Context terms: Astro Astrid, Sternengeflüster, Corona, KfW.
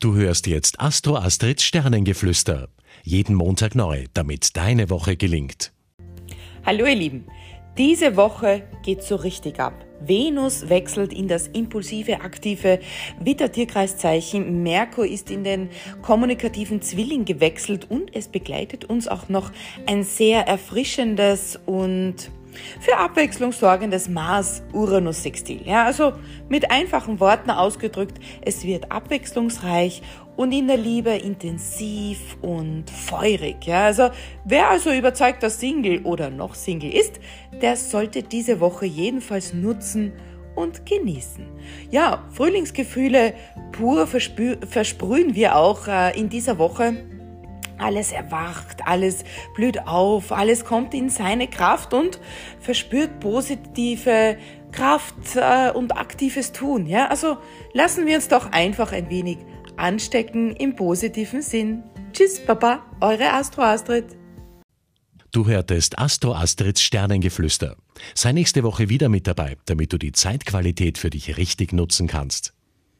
Du hörst jetzt Astro Astrids Sternengeflüster. Jeden Montag neu, damit deine Woche gelingt. Hallo ihr Lieben, diese Woche geht's so richtig ab. Venus wechselt in das impulsive, aktive Witter-Tierkreiszeichen. Merkur ist in den kommunikativen Zwilling gewechselt und es begleitet uns auch noch ein sehr erfrischendes und für Abwechslung sorgendes Mars-Uranus-Sextil. Ja, also mit einfachen Worten ausgedrückt, es wird abwechslungsreich und in der Liebe intensiv und feurig. Ja, also wer also überzeugter Single oder noch Single ist, der sollte diese Woche jedenfalls nutzen und genießen. Ja, Frühlingsgefühle pur versprühen wir auch in dieser Woche. Alles erwacht, alles blüht auf, alles kommt in seine Kraft und verspürt positive Kraft und aktives Tun. Ja? Also lassen wir uns doch einfach ein wenig anstecken im positiven Sinn. Tschüss, Baba, eure Astro Astrid. Du hörtest Astro Astrids Sternengeflüster. Sei nächste Woche wieder mit dabei, damit du die Zeitqualität für dich richtig nutzen kannst.